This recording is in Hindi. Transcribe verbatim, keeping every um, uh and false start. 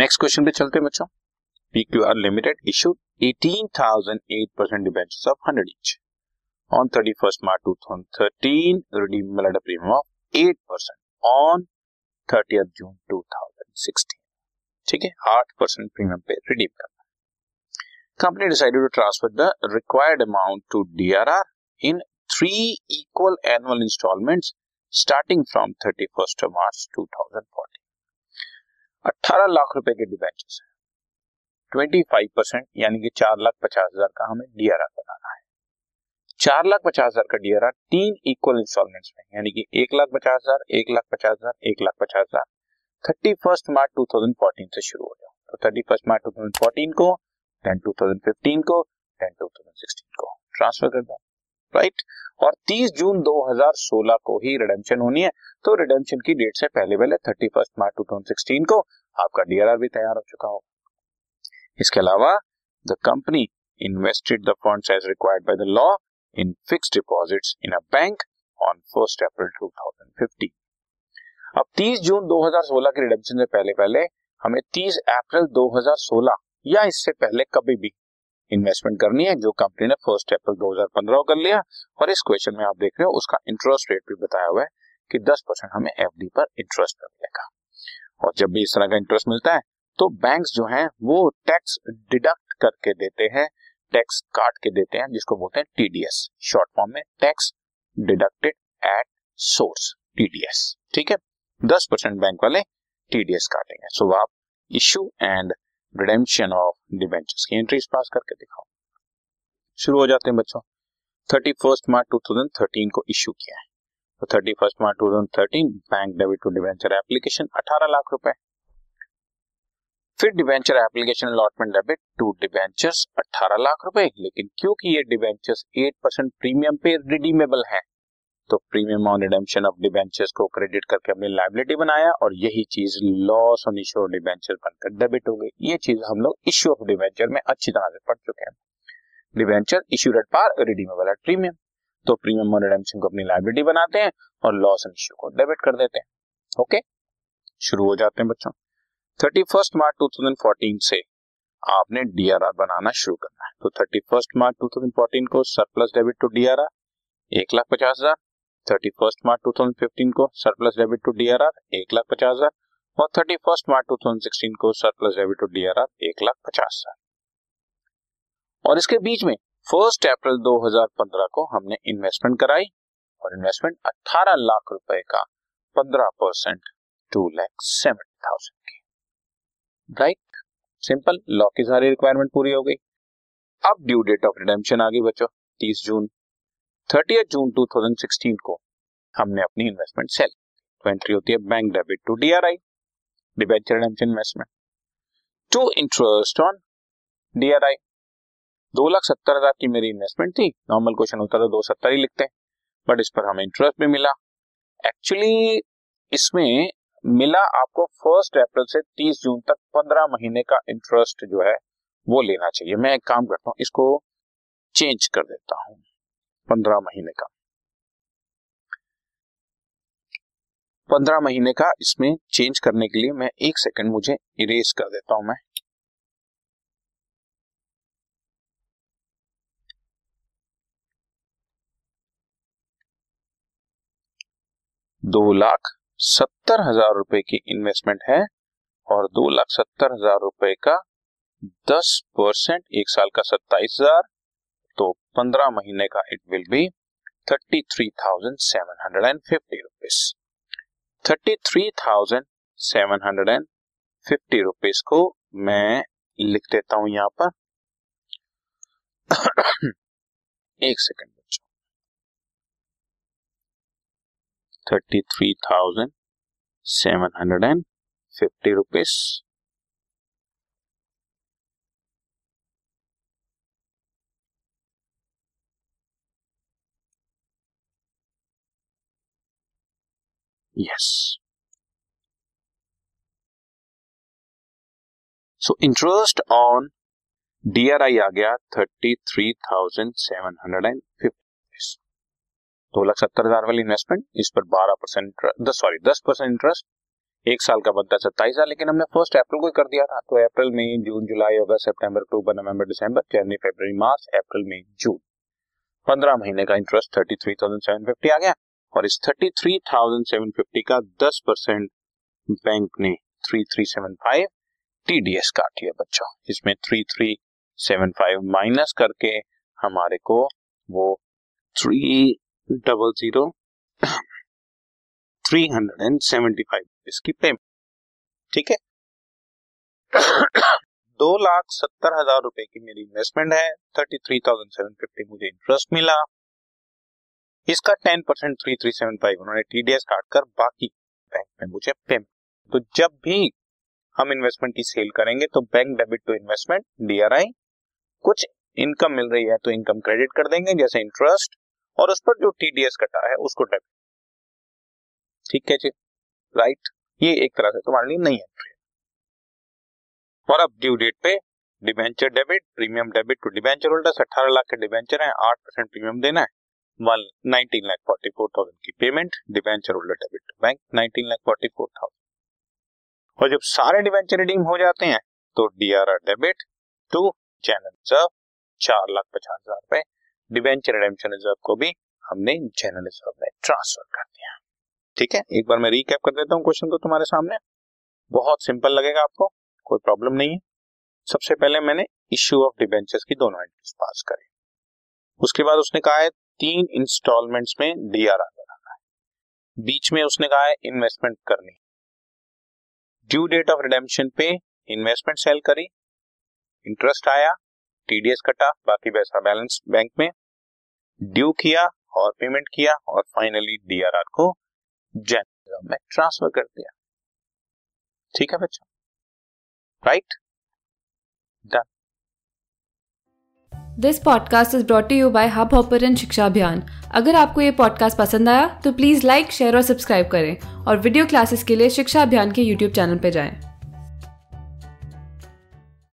नेक्स्ट क्वेश्चन पे चलते हैं बच्चों। पीक्यूआर लिमिटेड इशूड अठारह हज़ार आठ percent debentures of hundred each on इकतीस मार्च दो हज़ार तेरह, redeemable at a premium of आठ परसेंट ऑन तीस जून दो हज़ार सोलह। ठीक है, आठ परसेंट प्रीमियम पे रिडीम करना। Company decided to transfer the required amount to DRR in three equal annual instalments starting from इकतीस मार्च दो हज़ार चौदह। अठारह लाख रुपए के डिबेंचर्स हैं, पच्चीस परसेंट यानी कि चार लाख पचास हजार का हमें डीआरआर बनाना है। चार लाख पचास हजार का डीआरआर तीन इक्वल इंस्टॉलमेंट्स में यानी कि एक लाख पचास हजार, एक लाख पचास हजार, एक लाख पचास हजार thirty first March two thousand fourteen से शुरू हो जाओ। तो thirty first March two thousand fourteen को, देन टू थाउजेंड फिफ्टीन को, देन टू थाउजेंड सिक्सटीन को ट्रांसफर कर दो, राइट। और तीस जून दो हज़ार सोलह को ही रिडेम्पशन होनी है, तो रिडेम्पशन की डेट से पहले पहले इकतीस मार्च दो हज़ार सोलह को आपका डीआरआर भी तैयार हो चुका होगा। इसके अलावा the company invested the funds as required by the law in fixed deposits in a bank on first April दो हज़ार पंद्रह। अब तीस जून दो हज़ार सोलह के रिडेम्पशन से पहले पहले हमें तीस अप्रैल दो हज़ार सोलह या इससे पहले कभी भी इन्वेस्टमेंट करनी है, जो कंपनी ने फर्स्ट अप्रैल दो हज़ार पंद्रह कर लिया। और इस क्वेश्चन में आप देख रहे हो उसका इंटरेस्ट रेट भी बताया हुआ है कि दस परसेंट हमें एफडी पर इंटरेस्ट मिलेगा। और जब भी इस तरह का इंटरेस्ट मिलता है तो बैंक्स जो हैं वो टैक्स डिडक्ट करके देते हैं, टैक्स काट के देते हैं, जिसको बोलते हैं टीडीएस, शॉर्ट फॉर्म में tax deducted at source, TDS. ठीक है, दस परसेंट बैंक वाले टीडीएस काटेंगे। सो आप issue and redemption of debentures की एंट्रीज पास करके दिखाओ। शुरू हो जाते हैं बच्चों। इकतीस मार्च दो हज़ार तेरह को इशू किया है, तो इकतीस मार्च दो हज़ार तेरह bank debit to debenture application अठारह लाख रुपए, फिर debenture application allotment debit to debentures अठारह लाख रुपए। लेकिन क्योंकि ये डिबेंचर्स आठ परसेंट प्रीमियम पे रिडीमेबल है, तो premium on redemption of debentures को क्रेडिट करके हमने लायबिलिटी बनाया, और यही चीज loss on issue of debenture बनकर डेबिट हो गई। ये चीज हम लोग इश्यू ऑफ डिबेंचर में अच्छी तरह से पढ़ चुके हैं। Debenture issued at par, redeemable at premium, तो प्रीमियम ऑन रिडेम्पशन को अपनी लायबिलिटी बनाते हैं और लॉस ऑन इश्यू को डेबिट कर देते हैं। ओके, शुरू हो जाते हैं बच्चों। Thirty first March two thousand fourteen से आपने डीआरआर बनाना शुरू करना है। तो thirty first March two thousand fourteen को सरप्लस डेबिट टू डीआरआर एक लाख पचास हजार, इकतीस मार्च दो हज़ार पंद्रह को सरप्लस डेबिट टू डीआरआर एक लाख पचास हजार, और इकतीस मार्च दो हज़ार सोलह को सरप्लस डेबिट टू डीआरआर एक लाख पचास हजार। और इसके बीच में फर्स्ट अप्रैल दो हज़ार पंद्रह को हमने इन्वेस्टमेंट कराई, और इन्वेस्टमेंट अठारह लाख रुपए का पंद्रह परसेंट दो लाख सत्तर हज़ार की, राइट। सिंपल, लॉ की सारी रिक्वायरमेंट पूरी हो गई। अब ड्यू डेट ऑफ रिडेम्पशन आ गई बच्चों, तीस जून। तीस जून दो हज़ार सोलह को हमने अपनी इन्वेस्टमेंट सेल, तो एंट्री होती है bank debit to DRI, debenture redemption investment to interest on DRI. दो लाख सत्तर हजार की मेरी इन्वेस्टमेंट थी, नॉर्मल क्वेश्चन होता तो दो सत्तर ही लिखते हैं, बट इस पर हमें इंटरेस्ट भी मिला। एक्चुअली इसमें मिला आपको फर्स्ट अप्रैल से तीस जून तक पंद्रह महीने का इंटरेस्ट जो है वो लेना चाहिए। मैं एक काम करता हूँ, इसको चेंज कर देता हूँ, पंद्रह महीने का पंद्रह महीने का इसमें चेंज करने के लिए मैं एक सेकंड, मुझे इरेज कर देता हूं मैं। दो लाख सत्तर हजार रुपए की इन्वेस्टमेंट है, और दो लाख सत्तर हजार रुपए का दस परसेंट एक साल का सत्ताईस हजार, तो पंद्रह महीने का it will be thirty three thousand seven hundred fifty rupees. Thirty three thousand seven hundred fifty rupees को मैं लिख देता हूं यहां पर। एक सेकंड बच्चों, thirty three thousand seven hundred fifty rupees Yes. So interest on D R I आ गया thirty three thousand seven hundred fifty. दो लाख सत्तर हजार वाली इन्वेस्टमेंट, इस पर बारह परसेंट सॉरी दस परसेंट इंटरेस्ट, एक साल का बनता सत्ताईस हजार, लेकिन हमने फर्स्ट अप्रैल को कर दिया था, तो अप्रैल मई जून जुलाई अगस्त सितंबर अक्टूबर नवंबर दिसंबर जनवरी फरवरी मार्च अप्रैल मई जून, पंद्रह महीने का इंटरेस्ट तैंतीस हज़ार सात सौ पचास आ गया और इस तैंतीस हज़ार सात सौ पचास का दस परसेंट बैंक ने तैंतीस हज़ार सात सौ पचास टीडीएस काट लिया बच्चों। इसमें तैंतीस हज़ार सात सौ पचास माइनस करके हमारे को वो तीन सौ तीन सौ पचहत्तर इसकी पेमेंट, ठीक है। दो लाख सत्तर हजार रुपए की मेरी इन्वेस्टमेंट है, तैंतीस हज़ार सात सौ पचास मुझे इंटरेस्ट मिला, इसका दस परसेंट तैंतीस हज़ार सात सौ पचास उन्होंने टीडीएस काट कर बाकी बैंक में मुझे पेमेंट। तो जब भी हम इन्वेस्टमेंट की सेल करेंगे तो bank debit to investment DRI, कुछ इनकम मिल रही है तो इनकम क्रेडिट कर देंगे जैसे इंटरेस्ट, और उस पर जो टीडीएस कटा है उसको डेबिट, ठीक है जी, राइट। ये एक तरह से तुम्हारे लिए नई एंट्री है। और अब ड्यू डेट पे debenture debit, premium debit to debenture holders, अठारह लाख के डिबेंचर हैं, आठ परसेंट प्रीमियम देना है, one nineteen lakh forty four thousand की payment, debenture holder debit to bank nineteen lakh forty four thousand. और जब सारे डिबेंचर रिडीम हो जाते हैं तो DRR debit to general reserve चार लाख पचास हजार रुपए, डिबेंचर रिडेम्पशन रिजर्व को भी हमने जनरल रिजर्व में ट्रांसफर कर दिया, ठीक है। एक बार मैं रिकैप कर देता हूँ क्वेश्चन को तुम्हारे सामने, बहुत सिंपल लगेगा आपको, कोई प्रॉब्लम नहीं है। सबसे पहले मैंने इश्यू ऑफ डिबेंचर्स की दोनों एंट्रीज पास करी, उसके बाद उसने कहा है तीन इंस्टॉलमेंट्स में डीआरआर बनाना है, बीच में उसने कहा है इन्वेस्टमेंट करनी, ड्यू डेट ऑफ रिडेम्पशन पे इन्वेस्टमेंट सेल करी, इंटरेस्ट आया, टीडीएस कटा, बाकी पैसा बैलेंस बैंक में, ड्यू किया और पेमेंट किया, और फाइनली डीआरआर को जनरल में ट्रांसफर कर दिया, ठीक है बच्चों, right, done. This podcast is brought to you by Hubhopper and Shiksha Abhiyan. अगर आपको ये पॉडकास्ट पसंद आया तो प्लीज़ लाइक शेयर और सब्सक्राइब करें, और वीडियो क्लासेस के लिए शिक्षा अभियान के यूट्यूब चैनल पर जाएं।